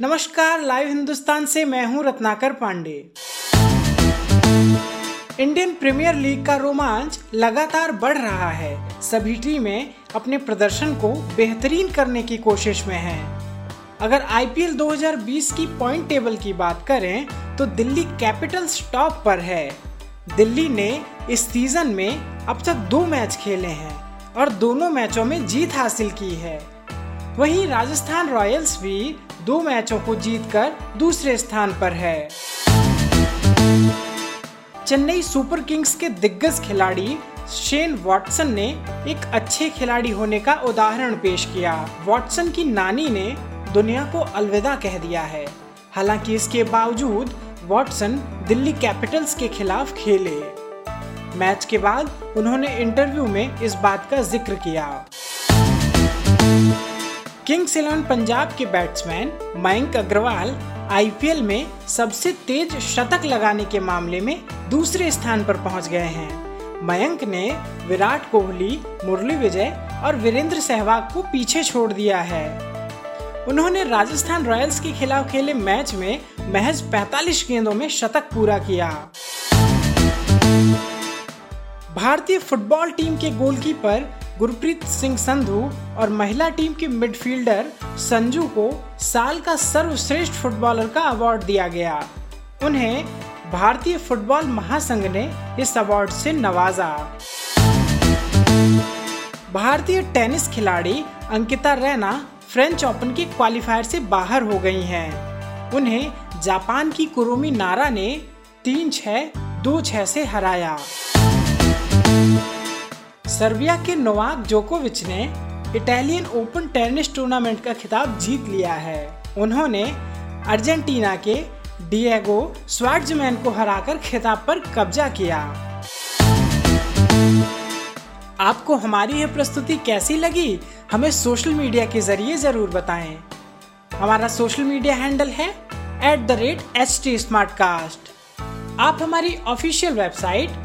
नमस्कार, लाइव हिंदुस्तान से मैं हूं Ratnakar Pandey. Indian premiere league का रोमांच लगातार बढ़ रहा है। सभी टीमें अपने प्रदर्शन को बेहतरीन करने की कोशिश में हैं। अगर आईपीएल 2020 की पॉइंट टेबल की बात करें तो दिल्ली कैपिटल्स टॉप पर है। दिल्ली ने इस सीजन में अब तक 2 मैच खेले हैं और दोनों मैचों में जीत हासिल की है। वहीं राजस्थान रॉयल्स भी 2 मैचों को जीतकर दूसरे स्थान पर है। चेन्नई सुपर किंग्स के दिग्गज खिलाड़ी शेन वॉटसन ने एक अच्छे खिलाड़ी होने का उदाहरण पेश किया। वॉटसन की नानी ने दुनिया को अलविदा कह दिया है। हालांकि इसके बावजूद वॉटसन दिल्ली कैपिटल्स के खिलाफ खेले। मैच के बाद उन्होंने इंटरव्यू में इस बात का जिक्र किया। किंग्स 11 पंजाब के बैट्समैन मयंक अग्रवाल आईपीएल में सबसे तेज शतक लगाने के मामले में दूसरे स्थान पर पहुंच गए हैं। मयंक ने विराट कोहली, मुरली विजय और वीरेंद्र सहवाग को पीछे छोड़ दिया है। उन्होंने राजस्थान रॉयल्स के खिलाफ खेले मैच में महज 45 गेंदों में शतक पूरा किया। भारतीय फुटबॉल टीम के गोलकीपर गुरप्रीत सिंह संधू और महिला टीम के मिडफील्डर संजू को साल का सर्वश्रेष्ठ फुटबॉलर का अवार्ड दिया गया। उन्हें भारतीय फुटबॉल महासंघ ने इस अवार्ड से नवाजा। भारतीय टेनिस खिलाड़ी अंकिता रैना फ्रेंच ओपन के क्वालिफायर से बाहर हो गई हैं। उन्हें जापान की कुरूमी नारा ने 3-6, 2-6 से हराया। सर्बिया के नोवाक जोकोविच ने इटालियन ओपन टेनिस टूर्नामेंट का खिताब जीत लिया है। उन्होंने अर्जेंटीना के डिएगो स्वार्जमैन को हराकर खिताब पर कब्जा किया। आपको हमारी यह प्रस्तुति कैसी लगी, हमें सोशल मीडिया के जरिए जरूर बताएं। हमारा सोशल मीडिया हैंडल है @HTSmartcast। आप हमारी ऑफिशियल वेबसाइट